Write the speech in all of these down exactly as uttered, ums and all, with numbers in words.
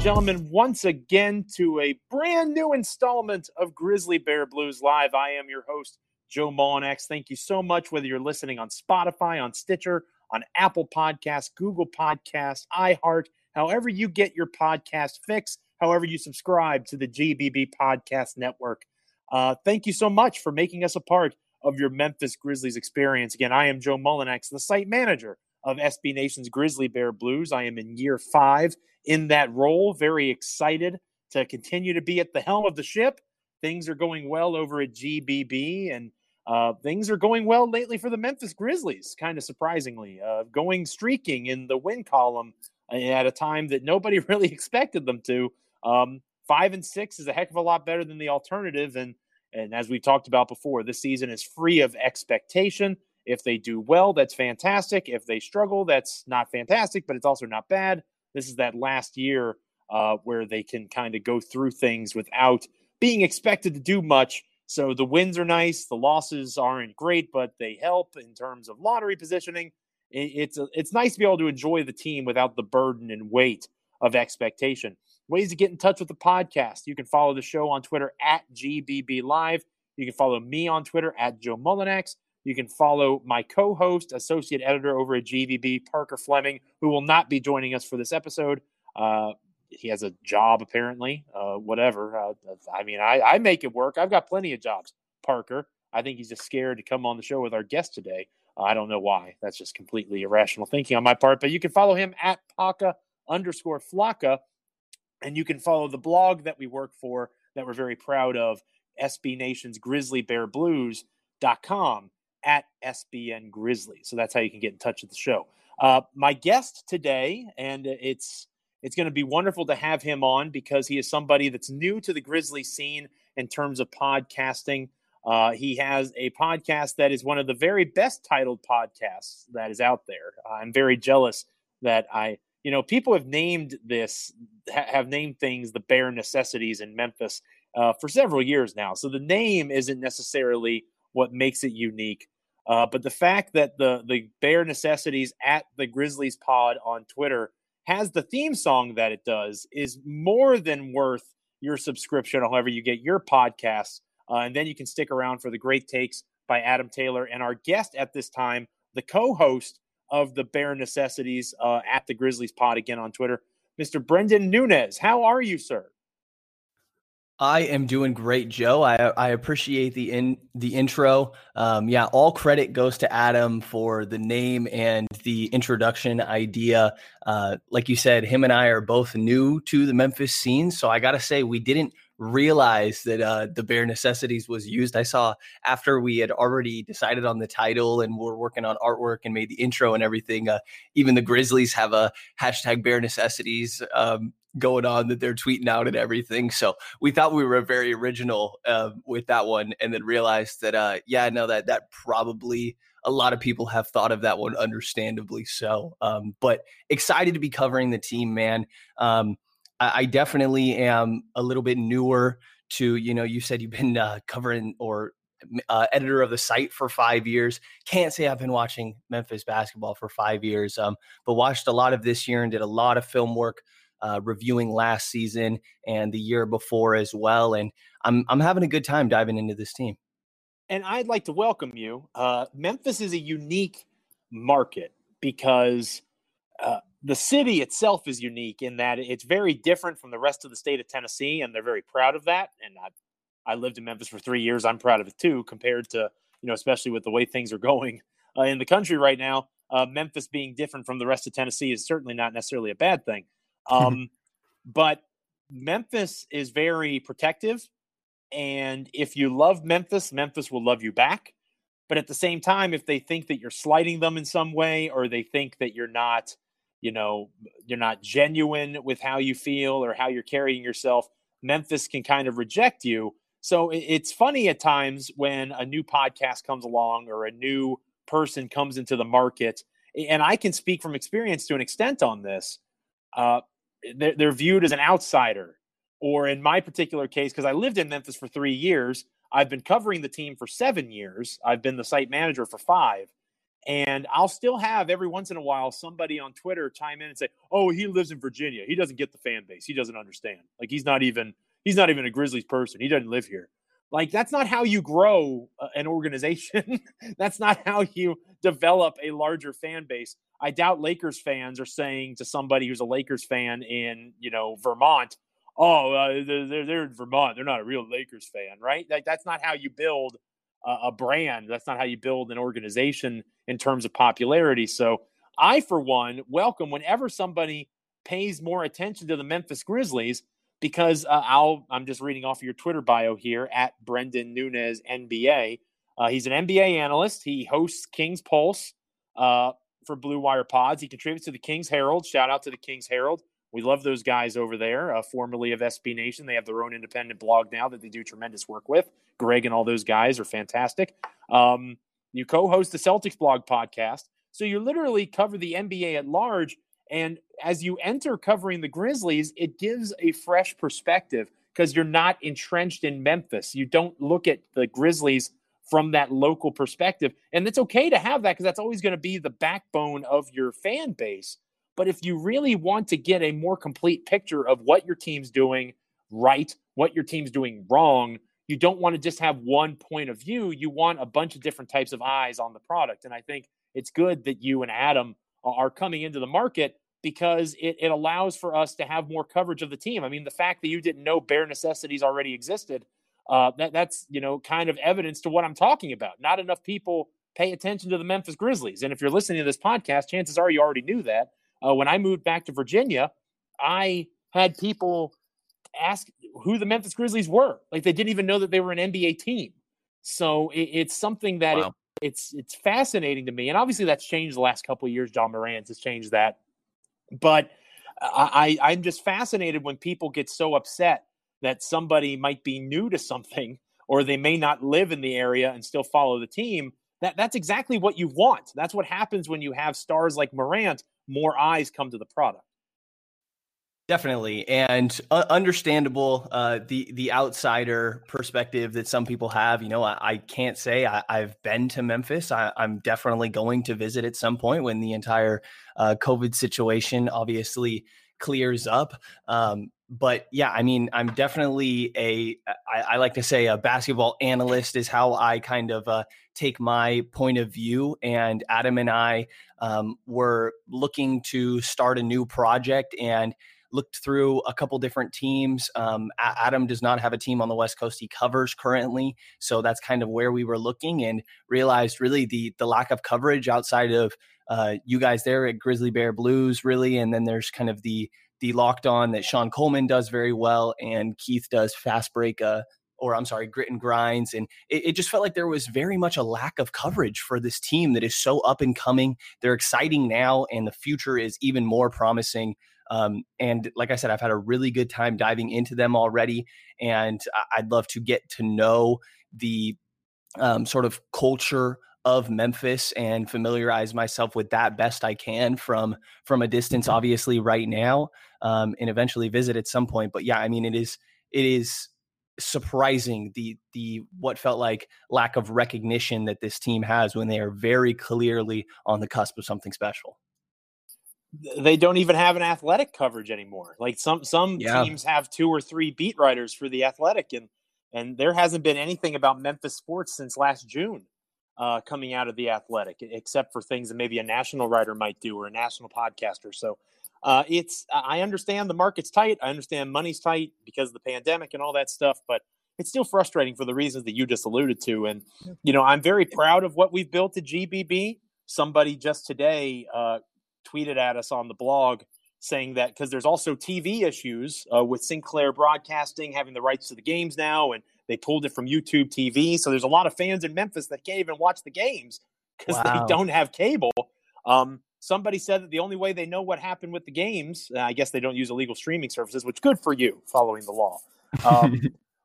Gentlemen, once again to a brand new installment of Grizzly Bear Blues Live. I am your host, Joe Mullinax. Thank you so much, whether you're listening on Spotify, on Stitcher, on Apple Podcasts, Google Podcasts, iHeart, however you get your podcast fix, however you subscribe to the G B B Podcast Network. Uh, thank you so much for making us a part of your Memphis Grizzlies experience. Again, I am Joe Mullinax, the site manager of S B Nation's Grizzly Bear Blues. I am in year five in that role. Very excited to continue to be at the helm of the ship. Things are going well over at G B B, and uh, things are going well lately for the Memphis Grizzlies, kind of surprisingly. Uh, going streaking in the win column at a time that nobody really expected them to. Um, five and six is a heck of a lot better than the alternative, and and as we talked about before, this season is free of expectation. If they do well, that's fantastic. If they struggle, that's not fantastic, but it's also not bad. This is that last year uh, where they can kind of go through things without being expected to do much. So the wins are nice. The losses aren't great, but they help in terms of lottery positioning. It's, a, it's nice to be able to enjoy the team without the burden and weight of expectation. Ways to get in touch with the podcast. You can follow the show on Twitter at G B B Live. You can follow me on Twitter at Joe Mullinax. You can follow my co-host, associate editor over at G B B, Parker Fleming, who will not be joining us for this episode. Uh, he has a job, apparently, uh, whatever. Uh, I mean, I, I make it work. I've got plenty of jobs, Parker. I think he's just scared to come on the show with our guest today. Uh, I don't know why. That's just completely irrational thinking on my part. But you can follow him at Paka underscore Flocka, and you can follow the blog that we work for that we're very proud of, S B Nation's Grizzly Bear Blues dot com. At S B N Grizzly. So that's how you can get in touch with the show. Uh, my guest today, and it's it's going to be wonderful to have him on because he is somebody that's new to the Grizzly scene in terms of podcasting. Uh, he has a podcast that is one of the very best titled podcasts that is out there. I'm very jealous that I, you know, people have named this, ha- have named things the Bear Necessities in Memphis uh, for several years now. So the name isn't necessarily what makes it unique. Uh, but the fact that the the Bear Necessities at the Grizzlies pod on Twitter has the theme song that it does is more than worth your subscription, however you get your podcasts. Uh, and then you can stick around for the great takes by Adam Taylor and our guest at this time, the co-host of the Bear Necessities uh, at the Grizzlies pod again on Twitter, Mister Brendan Nunes. How are you, sir? I am doing great, Joe. I I appreciate the in the intro. Um, yeah, all credit goes to Adam for the name and the introduction idea. Uh, like you said, him and I are both new to the Memphis scene, so I gotta say we didn't realize that uh, the Bear Necessities was used. I saw after we had already decided on the title and were working on artwork and made the intro and everything. Uh, even the Grizzlies have a hashtag Bear Necessities. Um, going on that they're tweeting out and everything. So we thought we were very original uh, with that one and then realized that, uh, yeah, no, that that probably a lot of people have thought of that one, understandably so. Um, but excited to be covering the team, man. Um, I, I definitely am a little bit newer to, you know, you said you've been uh, covering or uh, editor of the site for five years. Can't say I've been watching Memphis basketball for five years, um, but watched a lot of this year and did a lot of film work Uh, reviewing last season and the year before as well. And I'm I'm having a good time diving into this team. And I'd like to welcome you. Uh, Memphis is a unique market because uh, the city itself is unique in that it's very different from the rest of the state of Tennessee, and they're very proud of that. And I, I lived in Memphis for three years. I'm proud of it too, compared to, you know, especially with the way things are going uh, in the country right now. Uh, Memphis being different from the rest of Tennessee is certainly not necessarily a bad thing. Um, but Memphis is very protective. And if you love Memphis, Memphis will love you back. But at the same time, if they think that you're slighting them in some way, or they think that you're not, you know, you're not genuine with how you feel or how you're carrying yourself, Memphis can kind of reject you. So it's funny at times when a new podcast comes along or a new person comes into the market, and I can speak from experience to an extent on this. Uh, they're, they're viewed as an outsider, or in my particular case, because I lived in Memphis for three years, I've been covering the team for seven years. I've been the site manager for five. And I'll still have every once in a while somebody on Twitter chime in and say, "Oh, he lives in Virginia. He doesn't get the fan base. He doesn't understand. Like he's not even he's not even a Grizzlies person. He doesn't live here." Like that's not how you grow an organization. That's not how you develop a larger fan base. I doubt Lakers fans are saying to somebody who's a Lakers fan in, you know, Vermont, "Oh, uh, they're they're in Vermont. They're not a real Lakers fan," right? Like that's not how you build a brand. That's not how you build an organization in terms of popularity. So I, for one, welcome whenever somebody pays more attention to the Memphis Grizzlies, because uh, I'll, I'm just reading off of your Twitter bio here at Brendan Nunes, N B A. Uh, he's an N B A analyst. He hosts Kings Pulse uh, for Blue Wire Pods. He contributes to the Kings Herald. Shout out to the Kings Herald. We love those guys over there, uh, formerly of S B Nation. They have their own independent blog now that they do tremendous work with. Greg and all those guys are fantastic. Um, you co-host the Celtics blog podcast. So you literally cover the N B A at large. And as you enter covering the Grizzlies, it gives a fresh perspective because you're not entrenched in Memphis. You don't look at the Grizzlies from that local perspective. And it's okay to have that because that's always going to be the backbone of your fan base. But if you really want to get a more complete picture of what your team's doing right, what your team's doing wrong, you don't want to just have one point of view. You want a bunch of different types of eyes on the product. And I think it's good that you and Adam are coming into the market because it, it allows for us to have more coverage of the team. I mean, the fact that you didn't know Bear Necessities already existed, uh, that, that's, you know, kind of evidence to what I'm talking about. Not enough people pay attention to the Memphis Grizzlies. And if you're listening to this podcast, chances are you already knew that. Uh, when I moved back to Virginia, I had people ask who the Memphis Grizzlies were. Like they didn't even know that they were an N B A team. So it, it's something that wow. it, it's it's fascinating to me. And obviously that's changed the last couple of years. Ja Morant has changed that. But I, I, I'm just fascinated when people get so upset that somebody might be new to something or they may not live in the area and still follow the team. That That's exactly what you want. That's what happens when you have stars like Morant. More eyes come to the product. Definitely. And uh, understandable, uh, the, the outsider perspective that some people have. You know, I, I can't say I, I've been to Memphis. I, I'm definitely going to visit at some point when the entire uh, COVID situation obviously clears up. Um, but yeah, I mean, I'm definitely a, I, I like to say a basketball analyst is how I kind of uh, take my point of view. And Adam and I um, were looking to start a new project and looked through a couple different teams. Um, Adam does not have a team on the West Coast he covers currently. So that's kind of where we were looking and realized really the, the lack of coverage outside of uh, you guys there at Grizzly Bear Blues, really. And then there's kind of the, the Locked On that Sean Coleman does very well. And Keith does Fast Break, uh, or I'm sorry, Grit and Grinds. And it, it just felt like there was very much a lack of coverage for this team that is so up and coming. They're exciting now, and the future is even more promising. Um, and like I said, I've had a really good time diving into them already. And I'd love to get to know the um, sort of culture of Memphis and familiarize myself with that best I can from, from a distance, obviously right now, um, and eventually visit at some point. But yeah, I mean, it is, it is surprising the, the, what felt like lack of recognition that this team has when they are very clearly on the cusp of something special. They don't even have an Athletic coverage anymore. Like some, some yeah. teams have two or three beat writers for the Athletic, and, and there hasn't been anything about Memphis sports since last June. uh, coming out of The Athletic, except for things that maybe a national writer might do or a national podcaster. So uh, it's, I understand the market's tight. I understand money's tight because of the pandemic and all that stuff, but it's still frustrating for the reasons that you just alluded to. And, you know, I'm very proud of what we've built at G B B. Somebody just today uh, tweeted at us on the blog saying that because there's also T V issues uh, with Sinclair Broadcasting having the rights to the games now, and they pulled it from YouTube T V. So there's a lot of fans in Memphis that can't even watch the games because wow. they don't have cable. Um, somebody said that the only way they know what happened with the games, uh, I guess they don't use illegal streaming services, which good for you following the law. Um,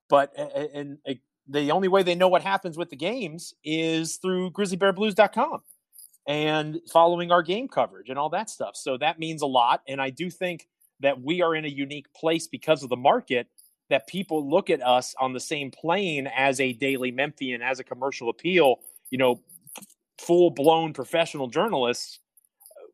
but and, and the only way they know what happens with the games is through grizzly bear blues dot com. And following our game coverage and all that stuff. So that means a lot. And I do think that we are in a unique place because of the market, that people look at us on the same plane as a Daily Memphian, as a commercial appeal, you know, full-blown professional journalists.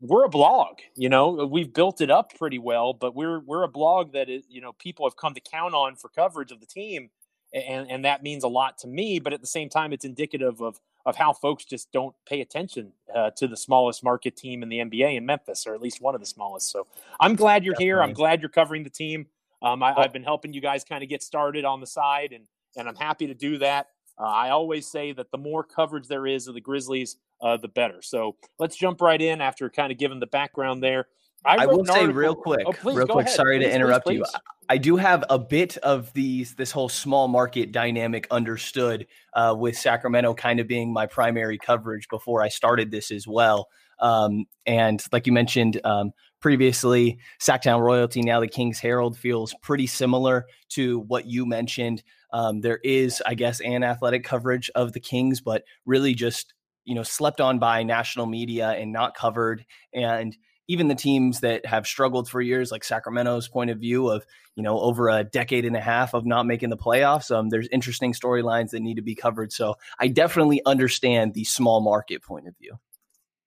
We're a blog, you know, we've built it up pretty well, but we're we're a blog that is, you know, people have come to count on for coverage of the team. And and that means a lot to me, but at the same time, it's indicative of of how folks just don't pay attention uh, to the smallest market team in the N B A in Memphis, or at least one of the smallest. So I'm glad you're Definitely. here. I'm glad you're covering the team. Um, I, I've been helping you guys kind of get started on the side, and and I'm happy to do that. Uh, I always say that the more coverage there is of the Grizzlies, uh, the better. So let's jump right in after kind of giving the background there. I, I will say real quick, oh, please, real quick, ahead. sorry please, to interrupt please, please. you. I do have a bit of these, this whole small market dynamic understood uh, with Sacramento kind of being my primary coverage before I started this as well. Um, and like you mentioned um, previously, Sacktown Royalty, now the Kings Herald, feels pretty similar to what you mentioned. Um, there is, I guess, an athletic coverage of the Kings, but really just, you know, slept on by national media and not covered. And even the teams that have struggled for years, like Sacramento's point of view of, you know, over a decade and a half of not making the playoffs, um, there's interesting storylines that need to be covered. So I definitely understand the small market point of view.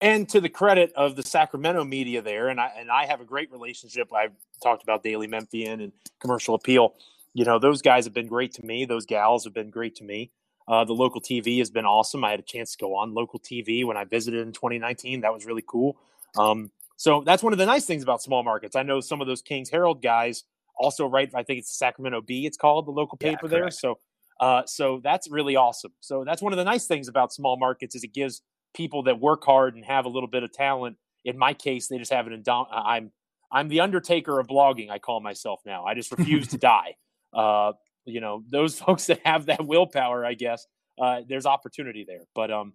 And to the credit of the Sacramento media there, and I and I have a great relationship. I've talked about Daily Memphian and Commercial Appeal. You know, those guys have been great to me. Those gals have been great to me. Uh, the local T V has been awesome. I had a chance to go on local T V when I visited in twenty nineteen. That was really cool. Um, So that's one of the nice things about small markets. I know some of those Kings Herald guys also write, I think it's the Sacramento Bee, it's called, the local paper yeah, there. So uh, so that's really awesome. So that's one of the nice things about small markets, is it gives people that work hard and have a little bit of talent. In my case, they just have an indom- – I'm I'm the undertaker of blogging, I call myself now. I just refuse to die. Uh, you know, those folks that have that willpower, I guess, uh, there's opportunity there. But um.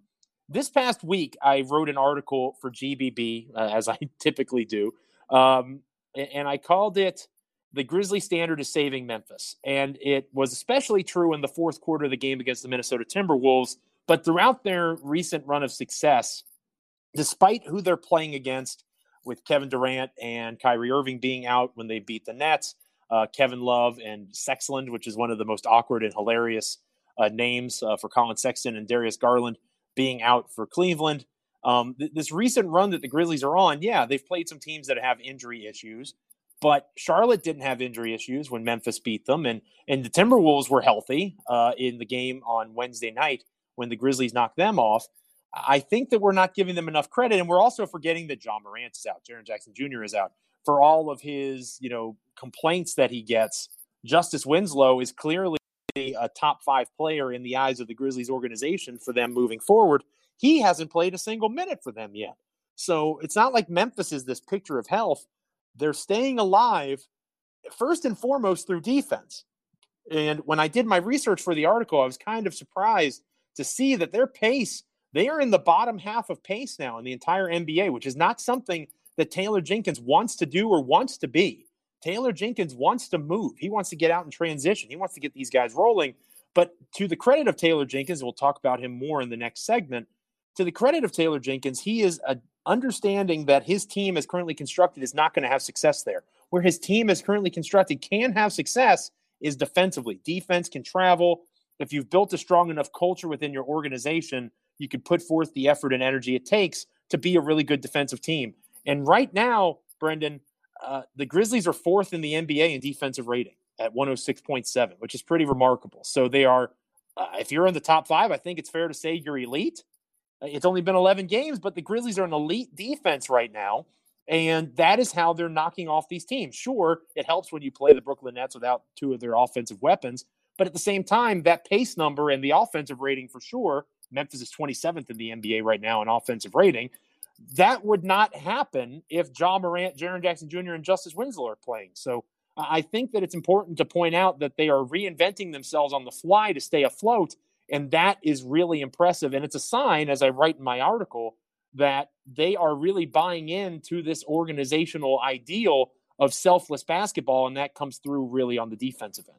This past week, I wrote an article for G B B, uh, as I typically do, um, and, and I called it "The Grizzly Standard is Saving Memphis." And it was especially true in the fourth quarter of the game against the Minnesota Timberwolves, but throughout their recent run of success, despite who they're playing against, with Kevin Durant and Kyrie Irving being out when they beat the Nets, uh, Kevin Love and Sexland, which is one of the most awkward and hilarious uh, names uh, for Colin Sexton and Darius Garland, being out for Cleveland. Um, th- this recent run that the Grizzlies are on, yeah, they've played some teams that have injury issues, but Charlotte didn't have injury issues when Memphis beat them, and and the Timberwolves were healthy uh, in the game on Wednesday night when the Grizzlies knocked them off. I think that we're not giving them enough credit, and we're also forgetting that Ja Morant is out, Jaren Jackson Junior is out. For all of his, you know, complaints that he gets, Justice Winslow is clearly a top five player in the eyes of the Grizzlies organization for them moving forward. He hasn't played a single minute for them yet. So it's not like Memphis is this picture of health. They're staying alive first and foremost through defense. And when I did my research for the article, I was kind of surprised to see that their pace, they are in the bottom half of pace now in the entire N B A, which is not something that Taylor Jenkins wants to do or wants to be. Taylor Jenkins wants to move. He wants to get out in transition. He wants to get these guys rolling. But to the credit of Taylor Jenkins, we'll talk about him more in the next segment. To the credit of Taylor Jenkins, he is uh, understanding that his team as currently constructed is not going to have success there. Where his team as currently constructed can have success is defensively. Defense can travel. If you've built a strong enough culture within your organization, you can put forth the effort and energy it takes to be a really good defensive team. And right now, Brendan, Uh, the Grizzlies are fourth in the N B A in defensive rating at one oh six point seven, which is pretty remarkable. So they are, uh, if you're in the top five, I think it's fair to say you're elite. It's only been eleven games, but the Grizzlies are an elite defense right now, and that is how they're knocking off these teams. Sure, it helps when you play the Brooklyn Nets without two of their offensive weapons, but at the same time, that pace number and the offensive rating for sure, Memphis is twenty-seventh in the N B A right now in offensive rating. That would not happen if Ja Morant, Jaren Jackson Junior, and Justice Winslow are playing. So I think that it's important to point out that they are reinventing themselves on the fly to stay afloat, and that is really impressive. And it's a sign, as I write in my article, that they are really buying into this organizational ideal of selfless basketball, and that comes through really on the defensive end.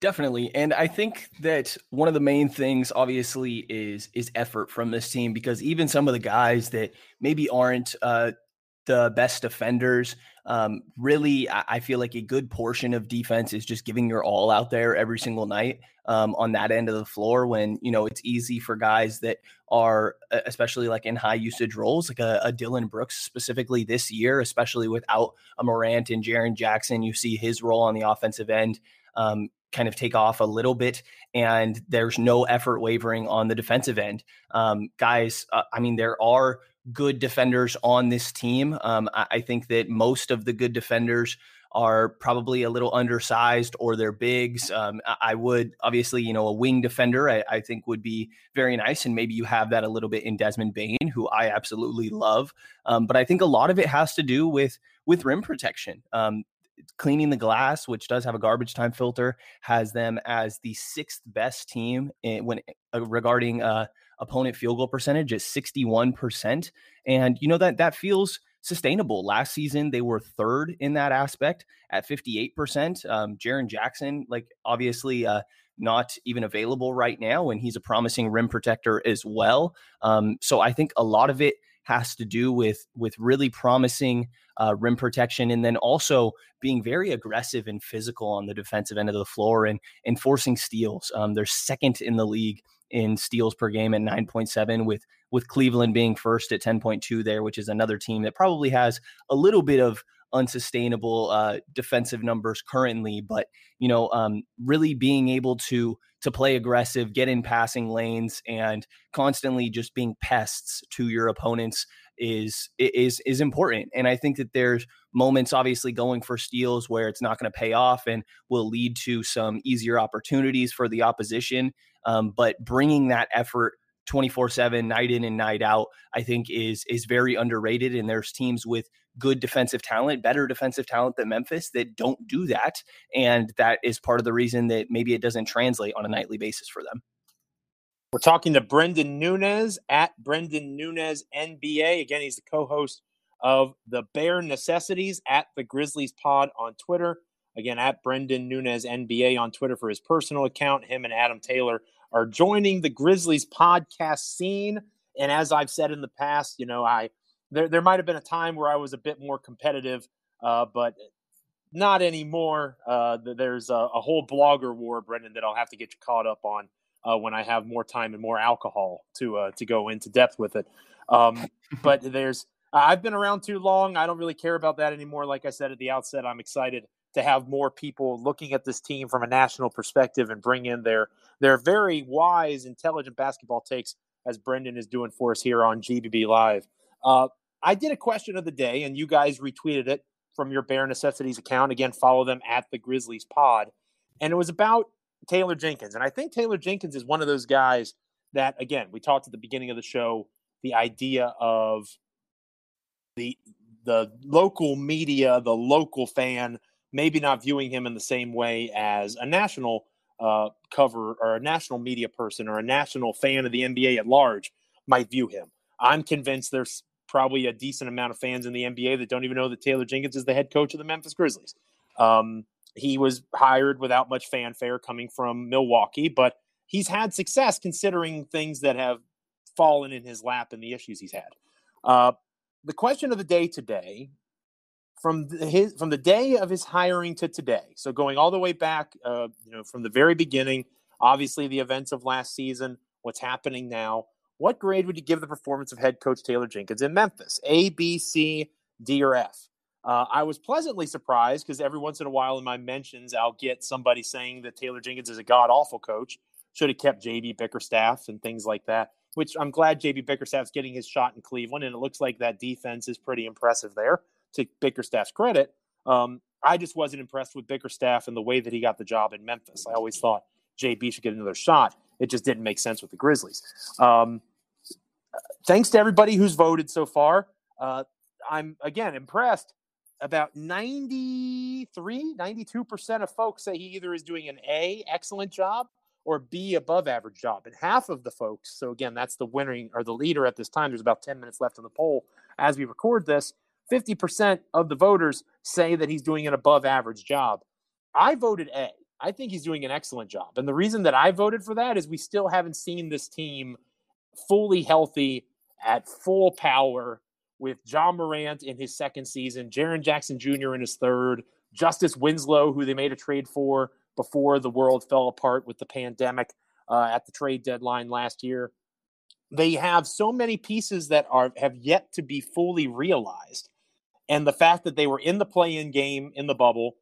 Definitely. And I think that one of the main things obviously is is effort from this team, because even some of the guys that maybe aren't uh, the best defenders, um, really, I, I feel like a good portion of defense is just giving your all out there every single night um, on that end of the floor when, you know, it's easy for guys that are, especially like in high usage roles, like a, a Dillon Brooks specifically this year, especially without a Morant and Jaren Jackson, you see his role on the offensive end Um, kind of take off a little bit, and there's no effort wavering on the defensive end. Um, guys, uh, I mean, there are good defenders on this team. Um, I, I think that most of the good defenders are probably a little undersized or they're bigs. Um, I, I would obviously, you know, a wing defender, I, I think would be very nice. And maybe you have that a little bit in Desmond Bane, who I absolutely love. Um, but I think a lot of it has to do with, with rim protection. Um, Cleaning the glass, which does have a garbage time filter, has them as the sixth best team in, when uh, regarding uh, opponent field goal percentage at sixty-one percent. And, you know, that that feels sustainable. Last season, they were third in that aspect at fifty-eight percent. Um, Jaren Jackson, like obviously uh, not even available right now, and he's a promising rim protector as well. Um, so I think a lot of it has to do with with really promising uh, rim protection, and then also being very aggressive and physical on the defensive end of the floor and, and forcing steals. Um, they're second in the league in steals per game at nine point seven, with with Cleveland being first at ten point two there, which is another team that probably has a little bit of unsustainable uh, defensive numbers currently, but, you know, um, really being able to to play aggressive, get in passing lanes, and constantly just being pests to your opponents is is is important. And I think that there's moments obviously going for steals where it's not going to pay off and will lead to some easier opportunities for the opposition. Um, but bringing that effort twenty-four seven, night in and night out, I think is is very underrated. And there's teams with good defensive talent, better defensive talent than Memphis, that don't do that. And that is part of the reason that maybe it doesn't translate on a nightly basis for them. We're talking to Brendan Nunes at Brendan Nunes N B A. Again, he's the co-host of the Bear Necessities at the Grizzlies Pod on Twitter. Again, at Brendan Nunes N B A on Twitter for his personal account. Him and Adam Taylor are joining the Grizzlies podcast scene. And as I've said in the past, you know, I there there might have been a time where I was a bit more competitive, uh, but not anymore. Uh, there's a, a whole blogger war, Brendan, that I'll have to get you caught up on uh, when I have more time and more alcohol to uh, to go into depth with it. Um, but there's I've been around too long. I don't really care about that anymore. Like I said at the outset, I'm excited to have more people looking at this team from a national perspective and bring in their their very wise, intelligent basketball takes, as Brendan is doing for us here on G B B Live. Uh, I did a question of the day, and you guys retweeted it from your Bear Necessities account. Again, follow them at the Grizzlies Pod. And it was about Taylor Jenkins. And I think Taylor Jenkins is one of those guys that, again, we talked at the beginning of the show, the idea of the the local media, the local fan, maybe not viewing him in the same way as a national uh, cover or a national media person or a national fan of the N B A at large might view him. I'm convinced there's probably a decent amount of fans in the N B A that don't even know that Taylor Jenkins is the head coach of the Memphis Grizzlies. Um, he was hired without much fanfare coming from Milwaukee, but he's had success considering things that have fallen in his lap and the issues he's had. Uh, the question of the day today, From the, his, from the day of his hiring to today, so going all the way back, uh, you know, from the very beginning, obviously the events of last season, what's happening now, what grade would you give the performance of head coach Taylor Jenkins in Memphis? A, B, C, D, or F? Uh, I was pleasantly surprised because every once in a while in my mentions, I'll get somebody saying that Taylor Jenkins is a god-awful coach, should have kept J B Bickerstaff and things like that. which I'm glad J B Bickerstaff's getting his shot in Cleveland, and it looks like that defense is pretty impressive there, to Bickerstaff's credit. Um, I just wasn't impressed with Bickerstaff and the way that he got the job in Memphis. I always thought J B should get another shot. It just didn't make sense with the Grizzlies. Um, thanks to everybody who's voted so far. Uh, I'm, again, impressed. About ninety-three, ninety-two percent of folks say he either is doing an A, excellent job, or B, above average job. And half of the folks, so again, that's the winning or the leader at this time. There's about ten minutes left in the poll as we record this. fifty percent of the voters say that he's doing an above average job. I voted A. I think he's doing an excellent job. And the reason that I voted for that is we still haven't seen this team fully healthy at full power with Ja Morant in his second season, Jaren Jackson Junior in his third, Justice Winslow, who they made a trade for before the world fell apart with the pandemic uh, at the trade deadline last year. They have so many pieces that are have yet to be fully realized. And the fact that they were in the play-in game in the bubble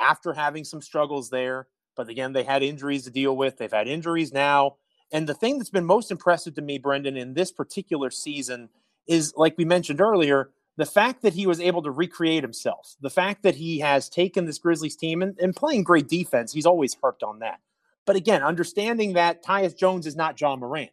after having some struggles there, but again, they had injuries to deal with. They've had injuries now. And the thing that's been most impressive to me, Brendan, in this particular season is, like we mentioned earlier, the fact that he was able to recreate himself, the fact that he has taken this Grizzlies team and, and playing great defense. He's always harped on that. But again, understanding that Tyus Jones is not Ja Morant,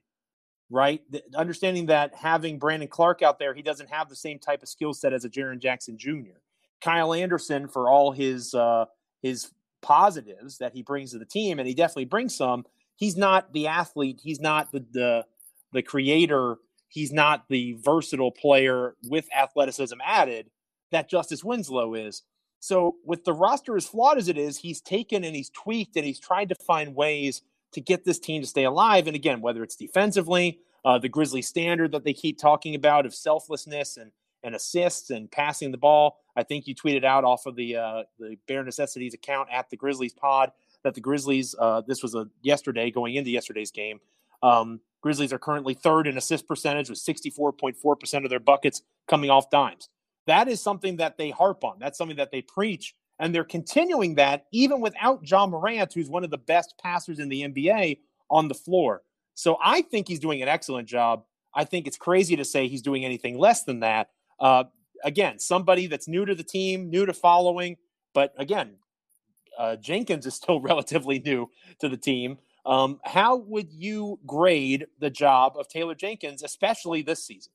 right? The, understanding that having Brandan Clark out there, he doesn't have the same type of skill set as a Jaren Jackson Junior Kyle Anderson, for all his uh, his positives that he brings to the team, and he definitely brings some, he's not the athlete. He's not the the, the creator. He's not the versatile player with athleticism added that Justice Winslow is. So with the roster as flawed as it is, he's taken and he's tweaked and he's tried to find ways to get this team to stay alive. And again, whether it's defensively, uh, the Grizzly standard that they keep talking about of selflessness and, and assists and passing the ball. I think you tweeted out off of the, uh, the Bear Necessities account at the Grizzlies pod that the Grizzlies, uh, this was a yesterday going into yesterday's game, Um, Grizzlies are currently third in assist percentage with sixty-four point four percent of their buckets coming off dimes. That is something that they harp on. That's something that they preach. And they're continuing that even without Ja Morant, who's one of the best passers in the N B A on the floor. So I think he's doing an excellent job. I think it's crazy to say he's doing anything less than that. Uh, again, somebody that's new to the team, new to following. But again, uh, Jenkins is still relatively new to the team. Um, how would you grade the job of Taylor Jenkins, especially this season?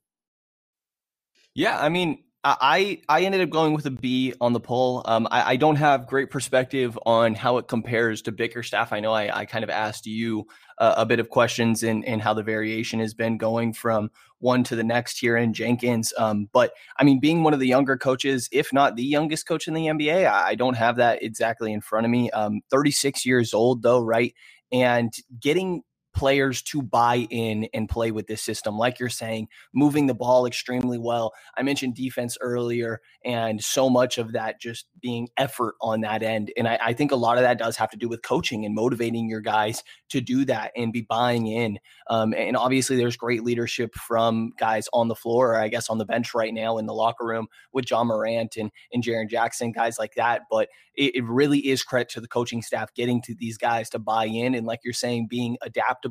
Yeah, I mean, I I ended up going with a B on the poll. Um, I, I don't have great perspective on how it compares to Bickerstaff. I know I, I kind of asked you uh, a bit of questions in, in how the variation has been going from one to the next here in Jenkins. Um, but, I mean, being one of the younger coaches, if not the youngest coach in the N B A, I, I don't have that exactly in front of me. Um, thirty-six years old, though, right? And getting players to buy in and play with this system, like you're saying, moving the ball extremely well. I mentioned defense earlier, and so much of that just being effort on that end. And I, I think a lot of that does have to do with coaching and motivating your guys to do that and be buying in. Um, and obviously there's great leadership from guys on the floor, or I guess on the bench right now in the locker room with Ja Morant and, and Jaren Jackson, guys like that. But it, it really is credit to the coaching staff getting to these guys to buy in. And like you're saying, being adaptable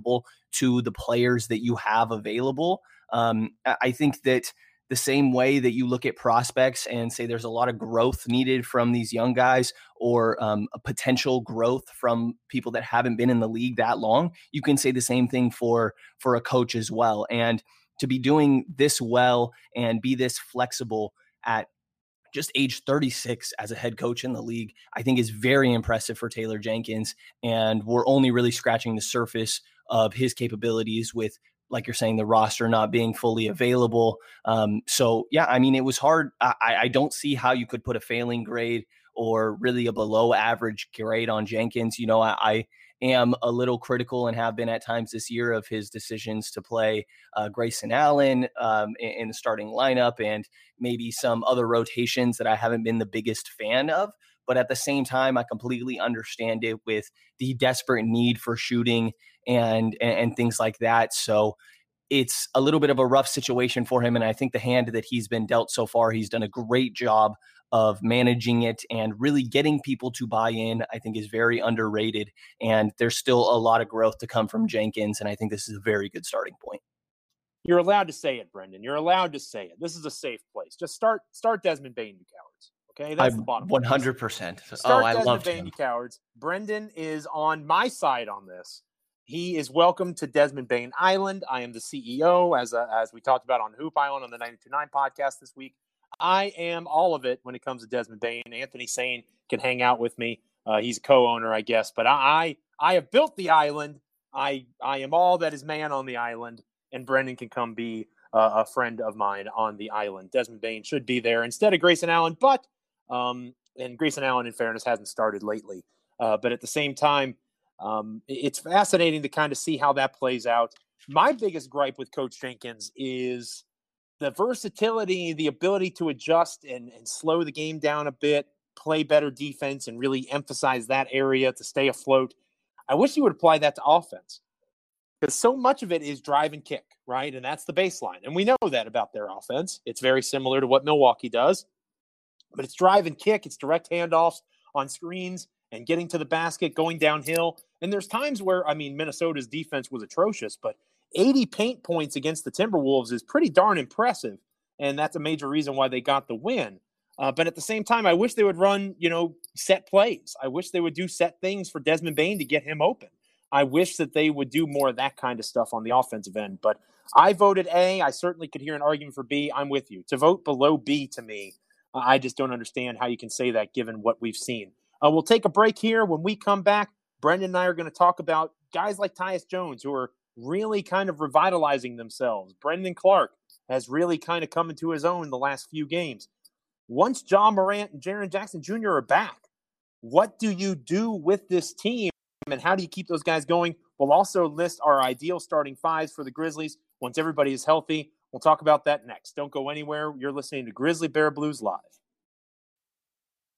to the players that you have available. Um, I think that the same way that you look at prospects and say there's a lot of growth needed from these young guys, or um, a potential growth from people that haven't been in the league that long, you can say the same thing for, for a coach as well. And to be doing this well and be this flexible at just age thirty-six as a head coach in the league, I think is very impressive for Taylor Jenkins. And we're only really scratching the surface of his capabilities with, like you're saying, the roster not being fully available. Um, so, yeah, I mean, it was hard. I, I don't see how you could put a failing grade or really a below average grade on Jenkins. You know, I, I am a little critical and have been at times this year of his decisions to play uh, Grayson Allen um, in, in the starting lineup and maybe some other rotations that I haven't been the biggest fan of. But at the same time, I completely understand it with the desperate need for shooting and, and and things like that. So it's a little bit of a rough situation for him. And I think the hand that he's been dealt so far, he's done a great job of managing it and really getting people to buy in, I think is very underrated. And there's still a lot of growth to come from Jenkins. And I think this is a very good starting point. You're allowed to say it, Brendan. You're allowed to say it. This is a safe place. Just start start Desmond Bane, you cowards. Okay, that's I'm the bottom line. one hundred percent. Start oh, I Desmond Bane, you cowards. Brendan is on my side on this. He is welcome to Desmond Bane Island. I am the C E O, as a, as we talked about on Hoop Island on the ninety-two point nine podcast this week. I am all of it when it comes to Desmond Bane. Anthony Sane can hang out with me. Uh, he's a co-owner, I guess. But I, I, I have built the island. I, I am all that is man on the island. And Brendan can come be uh, a friend of mine on the island. Desmond Bane should be there instead of Grayson Allen. But, um, and Grayson Allen, in fairness, hasn't started lately. Uh, but at the same time, um, it's fascinating to kind of see how that plays out. My biggest gripe with Coach Jenkins is the versatility, the ability to adjust and, and slow the game down a bit, play better defense, and really emphasize that area to stay afloat. I wish he would apply that to offense, because so much of it is drive and kick, right? And that's the baseline. And we know that about their offense. It's very similar to what Milwaukee does. But it's drive and kick. It's direct handoffs on screens and getting to the basket, going downhill. And there's times where, I mean, Minnesota's defense was atrocious, but eighty paint points against the Timberwolves is pretty darn impressive. And that's a major reason why they got the win. Uh, but at the same time, I wish they would run, you know, set plays. I wish they would do set things for Desmond Bane to get him open. I wish that they would do more of that kind of stuff on the offensive end. But I voted A. I certainly could hear an argument for B. I'm with you. To vote below B, to me, uh, I just don't understand how you can say that given what we've seen. Uh, we'll take a break here. When we come back, Brendan and I are going to talk about guys like Tyus Jones, who are really kind of revitalizing themselves. Brandan Clark has really kind of come into his own the last few games. Once Ja Morant and Jaren Jackson Junior are back, what do you do with this team? And how do you keep those guys going? We'll also list our ideal starting fives for the Grizzlies once everybody is healthy. We'll talk about that next. Don't go anywhere. You're listening to Grizzly Bear Blues Live.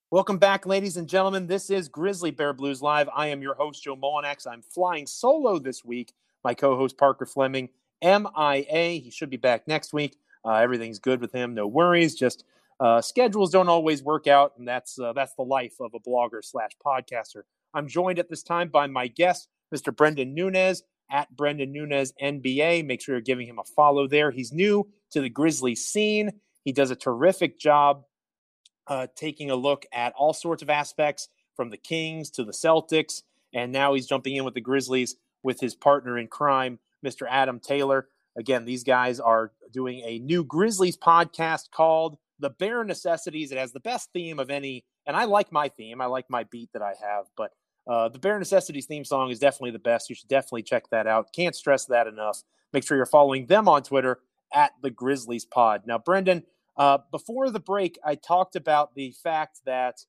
Welcome back, ladies and gentlemen. This is Grizzly Bear Blues Live. I am your host, Joe Mullinax. I'm flying solo this week. My co-host, Parker Fleming, M I A. He should be back next week. Uh, everything's good with him. No worries. Just uh, schedules don't always work out, and that's uh, that's the life of a blogger slash podcaster. I'm joined at this time by my guest, Mister Brendan Nunes, at Brendan Nunes N B A. Make sure you're giving him a follow there. He's new to the Grizzly scene. He does a terrific job uh, taking a look at all sorts of aspects, from the Kings to the Celtics, and now he's jumping in with the Grizzlies with his partner in crime, Mister Adam Taylor. Again, these guys are doing a new Grizzlies podcast called The Bear Necessities. It has the best theme of any, and I like my theme. I like my beat that I have, but Uh, the Bear Necessities theme song is definitely the best. You should definitely check that out. Can't stress that enough. Make sure you're following them on Twitter at the Grizzlies Pod. Now, Brendan, uh, before the break, I talked about the fact that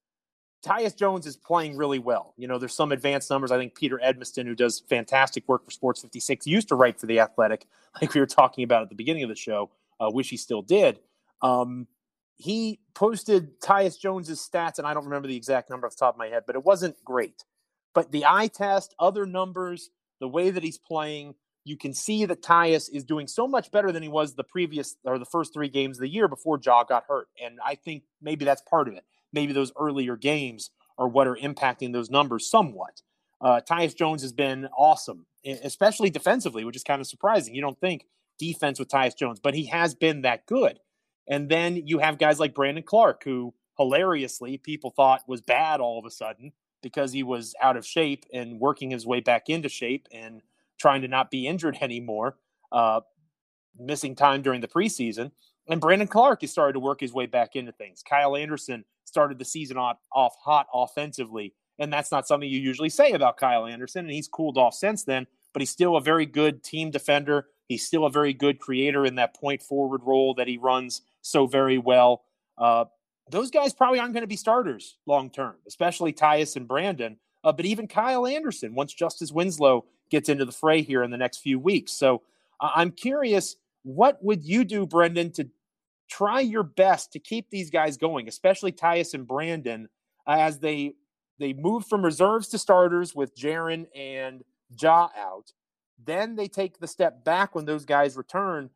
Tyus Jones is playing really well. You know, there's some advanced numbers. I think Peter Edmiston, who does fantastic work for Sports fifty-six, used to write for The Athletic, like we were talking about at the beginning of the show. I uh, wish he still did. Um, he posted Tyus Jones's stats, and I don't remember the exact number off the top of my head, but it wasn't great. But the eye test, other numbers, the way that he's playing, you can see that Tyus is doing so much better than he was the previous or the first three games of the year before Ja got hurt. And I think maybe that's part of it. Maybe those earlier games are what are impacting those numbers somewhat. Uh, Tyus Jones has been awesome, especially defensively, which is kind of surprising. You don't think defense with Tyus Jones, but he has been that good. And then you have guys like Brandan Clark, who hilariously people thought was bad all of a sudden, because he was out of shape and working his way back into shape and trying to not be injured anymore, uh, missing time during the preseason. And Brandan Clark has started to work his way back into things. Kyle Anderson started the season off, off hot offensively, and that's not something you usually say about Kyle Anderson, and he's cooled off since then, but he's still a very good team defender. He's still a very good creator in that point forward role that he runs so very well. Uh, Those guys probably aren't going to be starters long-term, especially Tyus and Brandan, uh, but even Kyle Anderson once Justice Winslow gets into the fray here in the next few weeks. So uh, I'm curious, what would you do, Brendan, to try your best to keep these guys going, especially Tyus and Brandan, uh, as they they move from reserves to starters with Jaren and Ja out? Then they take the step back when those guys return.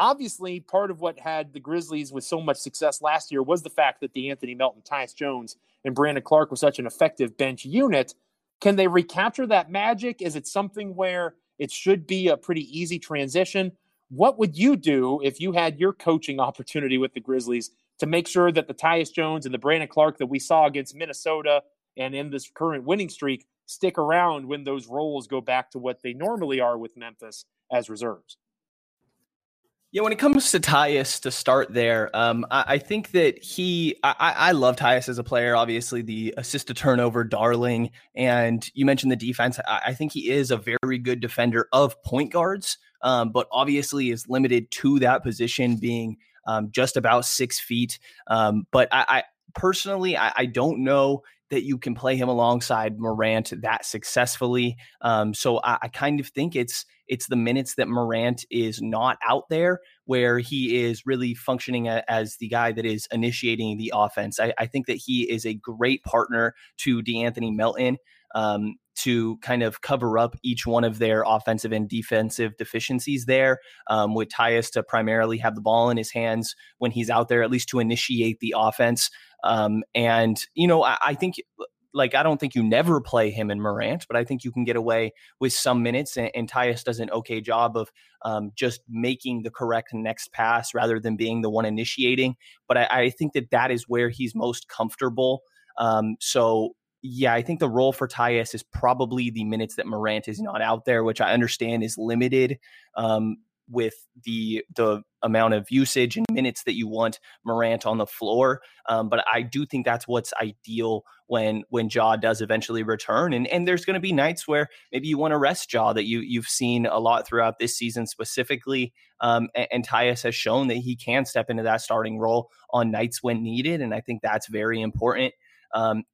Obviously, part of what had the Grizzlies with so much success last year was the fact that De'Anthony Melton, Tyus Jones, and Brandan Clark were such an effective bench unit. Can they recapture that magic? Is it something where it should be a pretty easy transition? what would you do if you had your coaching opportunity with the Grizzlies to make sure that the Tyus Jones and the Brandan Clark that we saw against Minnesota and in this current winning streak stick around when those roles go back to what they normally are with Memphis as reserves? Yeah, when it comes to Tyus, to start there, um, I, I think that he – I I love Tyus as a player, obviously the assist-to-turnover darling, and you mentioned the defense. I, I think he is a very good defender of point guards, um, but obviously is limited to that position being um, just about six feet. Um, but I, I personally, I, I don't know – that you can play him alongside Morant that successfully. Um, so I, I kind of think it's it's the minutes that Morant is not out there where he is really functioning a, as the guy that is initiating the offense. I, I think that he is a great partner to De'Anthony Melton um, to kind of cover up each one of their offensive and defensive deficiencies there, um, with Tyus to primarily have the ball in his hands when he's out there, at least to initiate the offense. Um, and, you know, I, I think, like, I don't think you never play him and Morant, but I think you can get away with some minutes, and, and Tyus does an okay job of um, just making the correct next pass rather than being the one initiating. But I, I think that that is where he's most comfortable. Um, so, yeah, I think the role for Tyus is probably the minutes that Morant is not out there, which I understand is limited, um, with the the amount of usage and minutes that you want Morant on the floor. Um, but I do think that's what's ideal when when Ja does eventually return. And and there's going to be nights where maybe you want to rest Ja that you, you've seen a lot throughout this season specifically. Um, and, and Tyus has shown that he can step into that starting role on nights when needed. And I think that's very important. Um,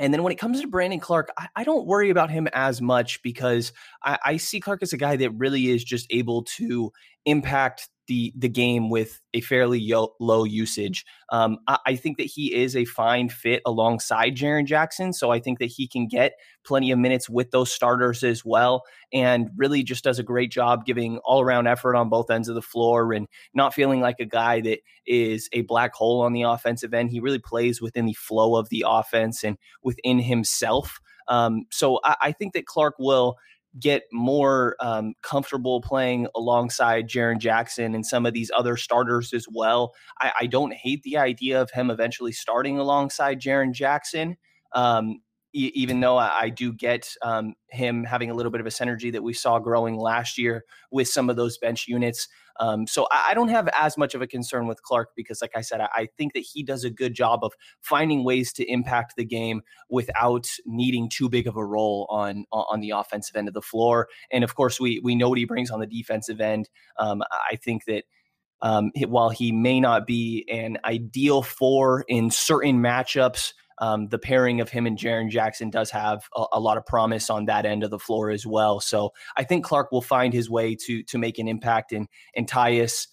And then when it comes to Brandan Clark, I, I don't worry about him as much because I, I see Clark as a guy that really is just able to impact the the game with a fairly yo- low usage. Um, I, I think that he is a fine fit alongside Jaren Jackson, so I think that he can get plenty of minutes with those starters as well, and really just does a great job giving all-around effort on both ends of the floor and not feeling like a guy that is a black hole on the offensive end. He really plays within the flow of the offense and within himself. Um, so I, I think that Clark will get more um, comfortable playing alongside Jaren Jackson and some of these other starters as well. I, I don't hate the idea of him eventually starting alongside Jaren Jackson, um, e- even though I, I do get um, him having a little bit of a synergy that we saw growing last year with some of those bench units. Um, so I, I don't have as much of a concern with Clark because, like I said, I, I think that he does a good job of finding ways to impact the game without needing too big of a role on on the offensive end of the floor. And, of course, we we know what he brings on the defensive end. Um, I think that um, while he may not be an ideal four in certain matchups, Um, the pairing of him and Jaren Jackson does have a, a lot of promise on that end of the floor as well. So I think Clark will find his way to to make an impact, and and Tyus'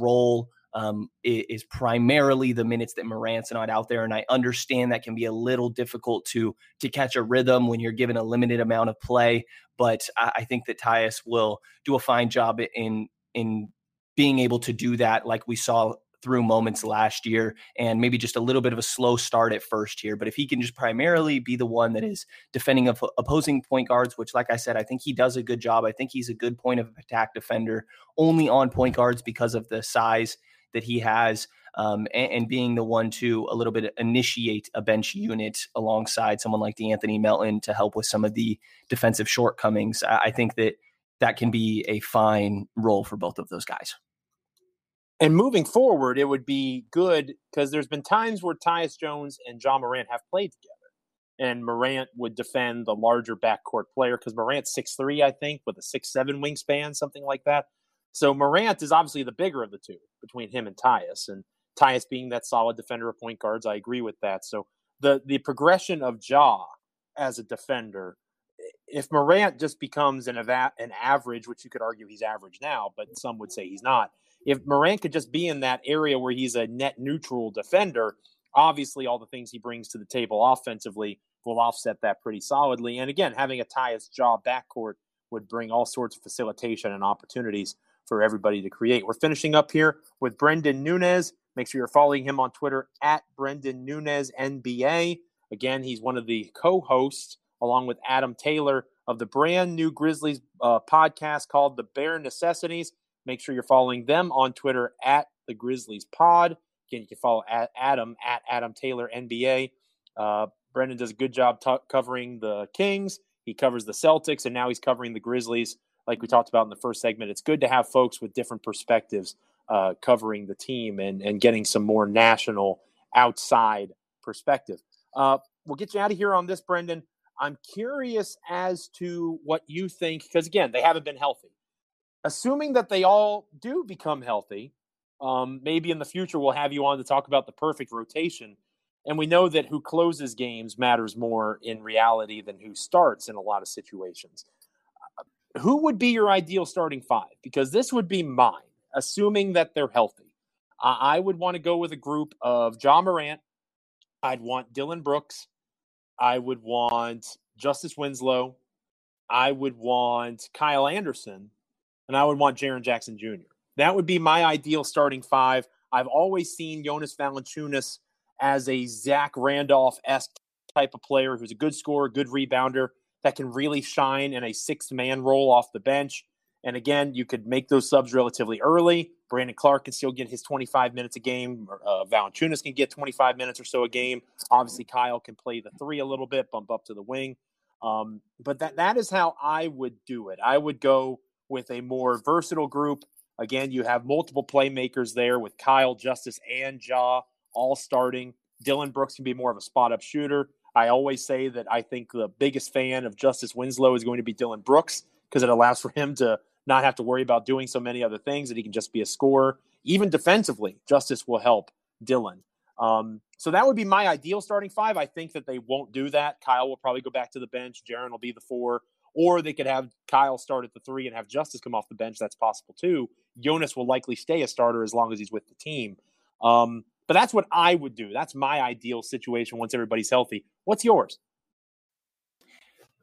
role um, is primarily the minutes that Morant's not out there. And I understand that can be a little difficult to to catch a rhythm when you're given a limited amount of play, but I, I think that Tyus will do a fine job in in being able to do that, like we saw through moments last year, and maybe just a little bit of a slow start at first here. But if he can just primarily be the one that is defending op- opposing point guards, which, like I said, I think he does a good job. I think he's a good point of attack defender only on point guards because of the size that he has, um, and, and being the one to a little bit initiate a bench unit alongside someone like De'Anthony Melton to help with some of the defensive shortcomings. I, I think that that can be a fine role for both of those guys. And moving forward, it would be good because there's been times where Tyus Jones and Ja Morant have played together, and Morant would defend the larger backcourt player because Morant's six three, I think, with a six seven wingspan, something like that. So Morant is obviously the bigger of the two between him and Tyus, and Tyus being that solid defender of point guards, I agree with that. So the, the progression of Ja as a defender, if Morant just becomes an, av- an average, which you could argue he's average now, but some would say he's not, if Morant could just be in that area where he's a net neutral defender, obviously all the things he brings to the table offensively will offset that pretty solidly. And again, having a Tyus Ja backcourt would bring all sorts of facilitation and opportunities for everybody to create. We're finishing up here with Brendan Nunes. Make sure you're following him on Twitter at Brendan Nunes N B A. Again, he's one of the co-hosts, along with Adam Taylor, of the brand new Grizzlies uh, podcast called The Bear Necessities. Make sure you're following them on Twitter at The Grizzlies Pod. Again, you can follow at Adam at Adam Taylor N B A. Uh, Brendan does a good job t- covering the Kings. He covers the Celtics, and now he's covering the Grizzlies. Like we talked about in the first segment, it's good to have folks with different perspectives uh, covering the team and, and getting some more national outside perspective. Uh, we'll get you out of here on this, Brendan. I'm curious as to what you think, because, again, they haven't been healthy. Assuming that they all do become healthy, um, maybe in the future we'll have you on to talk about the perfect rotation. And we know that who closes games matters more in reality than who starts in a lot of situations. Uh, who would be your ideal starting five? Because this would be mine, assuming that they're healthy. Uh, I would want to go with a group of Ja Morant. I'd want Dillon Brooks. I would want Justice Winslow. I would want Kyle Anderson. And I would want Jaren Jackson Junior That would be my ideal starting five. I've always seen Jonas Valanciunas as a Zach Randolph-esque type of player who's a good scorer, good rebounder, that can really shine in a sixth-man role off the bench. And again, you could make those subs relatively early. Brandan Clark can still get his twenty-five minutes a game. Uh, Valanciunas can get twenty-five minutes or so a game. Obviously, Kyle can play the three a little bit, bump up to the wing. Um, but that that is how I would do it. I would go with a more versatile group. Again, you have multiple playmakers there with Kyle, Justice, and Ja all starting. Dillon Brooks can be more of a spot-up shooter. I always say that I think the biggest fan of Justice Winslow is going to be Dillon Brooks because it allows for him to not have to worry about doing so many other things, that he can just be a scorer. Even defensively, Justice will help Dillon. Um, so that would be my ideal starting five. I think that they won't do that. Kyle will probably go back to the bench. Jaren will be the four. Or they could have Kyle start at the three and have Justice come off the bench. That's possible, too. Jonas will likely stay a starter as long as he's with the team. Um, but that's what I would do. That's my ideal situation once everybody's healthy. What's yours?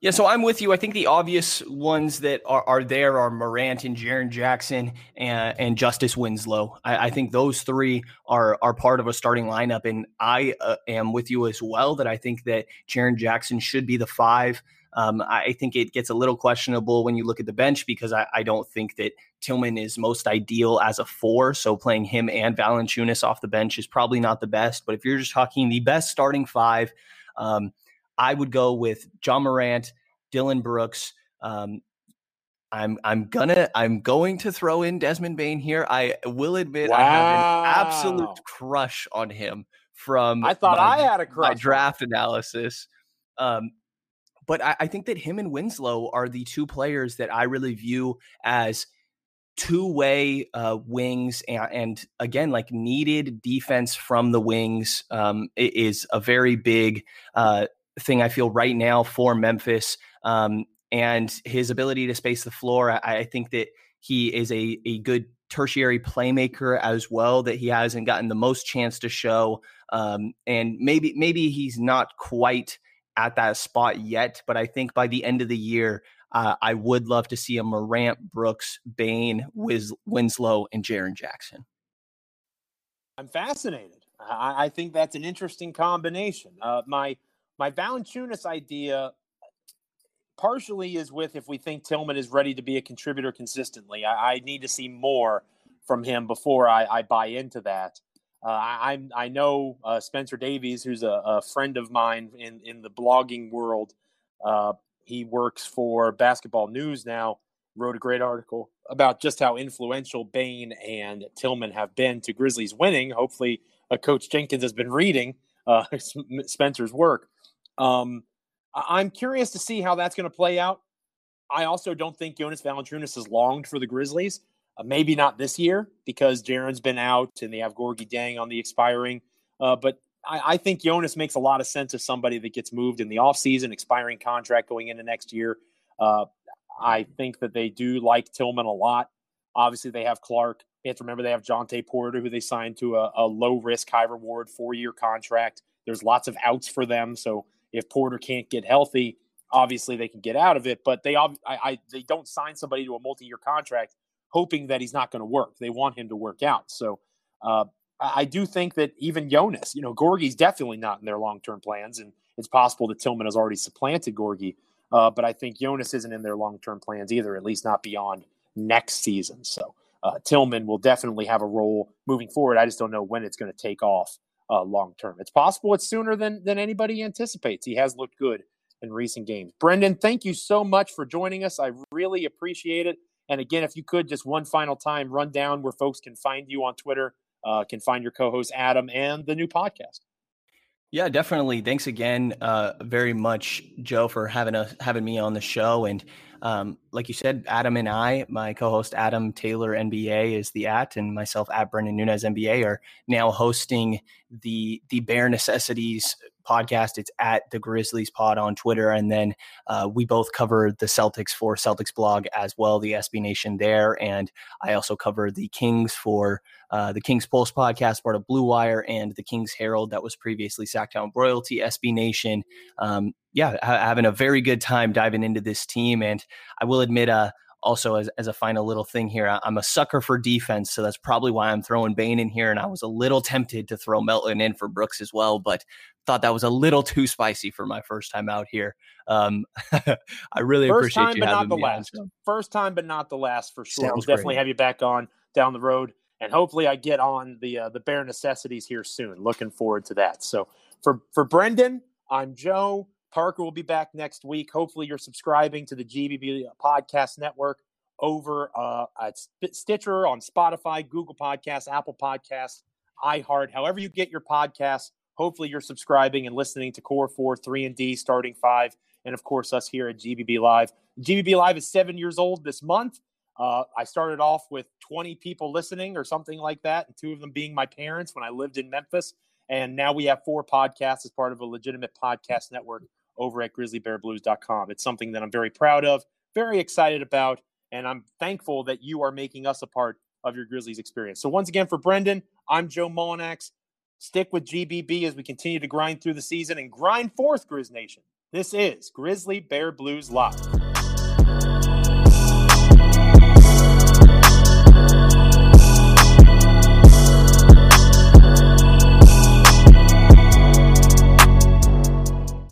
Yeah, so I'm with you. I think the obvious ones that are, are there are Morant and Jaren Jackson and, and Justice Winslow. I, I think those three are are part of a starting lineup. And I uh, am with you as well that I think that Jaren Jackson should be the five. Um, I think it gets a little questionable when you look at the bench because I, I don't think that Tillman is most ideal as a four. So playing him and Valanciunas off the bench is probably not the best. But if you're just talking the best starting five, um, I would go with Ja Morant, Dillon Brooks. Um, I'm I'm gonna I'm going to throw in Desmond Bane here. I will admit wow. I have an absolute crush on him from I thought my, I had a crush my draft analysis. Um, But I, I think that him and Winslow are the two players that I really view as two-way uh, wings. And, and again, like needed defense from the wings um, is a very big uh, thing I feel right now for Memphis. Um, and his ability to space the floor, I, I think that he is a, a good tertiary playmaker as well, that he hasn't gotten the most chance to show. Um, and maybe maybe he's not quite at that spot yet, but I think by the end of the year, uh, I would love to see a Morant, Brooks, Bane, Wiz- Winslow, and Jaren Jackson. I'm fascinated. I, I think that's an interesting combination. Uh, my my Valanciunas idea partially is with if we think Tillman is ready to be a contributor consistently. I, I need to see more from him before I, I buy into that. Uh, I I know uh, Spencer Davies, who's a, a friend of mine in, in the blogging world. Uh, he works for Basketball News now, wrote a great article about just how influential Bane and Tillman have been to Grizzlies winning. Hopefully, uh, Coach Jenkins has been reading uh, Spencer's work. Um, I'm curious to see how that's going to play out. I also don't think Jonas Valanciunas has longed for the Grizzlies. Uh, maybe not this year because Jaren's been out and they have Gorgie Dang on the expiring. Uh, but I, I think Jonas makes a lot of sense as somebody that gets moved in the offseason, expiring contract going into next year. Uh, I think that they do like Tillman a lot. Obviously, they have Clark. You have to remember they have Jonte Porter, who they signed to a, a low-risk, high-reward four-year contract. There's lots of outs for them. So if Porter can't get healthy, obviously they can get out of it. But they I, I, they don't sign somebody to a multi-year contract hoping that he's not going to work. They want him to work out. So uh, I do think that even Jonas, you know, Gorgie's definitely not in their long-term plans, and it's possible that Tillman has already supplanted Gorgie, uh, but I think Jonas isn't in their long-term plans either, at least not beyond next season. So uh, Tillman will definitely have a role moving forward. I just don't know when it's going to take off uh, long term. It's possible it's sooner than than anybody anticipates. He has looked good in recent games. Brendan, thank you so much for joining us. I really appreciate it. And again, if you could just one final time run down where folks can find you on Twitter, uh, can find your co-host Adam and the new podcast. Yeah, definitely. Thanks again, uh, very much, Joe, for having us, having me on the show. And um, like you said, Adam and I, my co-host Adam Taylor N B A is the at, and myself at Brendan Nunes N B A, are now hosting the the Bear Necessities podcast. It's at the Grizzlies Pod on Twitter, and then uh, we both cover the Celtics for Celtics blog as well, the S B Nation there, and I also cover the Kings for. Uh, the Kings Pulse podcast, part of Blue Wire, and the Kings Herald that was previously Sacktown Royalty, S B Nation. Um, yeah, ha- having a very good time diving into this team. And I will admit, uh, also as, as a final little thing here, I- I'm a sucker for defense. So that's probably why I'm throwing Bane in here. And I was a little tempted to throw Melton in for Brooks as well, but thought that was a little too spicy for my first time out here. Um, I really first appreciate time, you but having not the me last. On. First time, but not the last for sure. Sounds we'll great. Definitely have you back on down the road. And hopefully I get on the uh, the Bear Necessities here soon. Looking forward to that. So for, for Brendan, I'm Joe. Parker will be back next week. Hopefully you're subscribing to the G B B Podcast Network over uh, at Stitcher, on Spotify, Google Podcasts, Apple Podcasts, iHeart. However you get your podcasts, hopefully you're subscribing and listening to Core four, three and D, Starting five, and, of course, us here at G B B Live. G B B Live is seven years old this month. Uh, I started off with twenty people listening or something like that, and two of them being my parents when I lived in Memphis. And now we have four podcasts as part of a legitimate podcast network over at grizzly bear blues dot com. It's something that I'm very proud of, very excited about, and I'm thankful that you are making us a part of your Grizzlies experience. So once again, for Brendan, I'm Joe Mullinax. Stick with G B B as we continue to grind through the season and grind forth, Grizz Nation. This is Grizzly Bear Blues Live.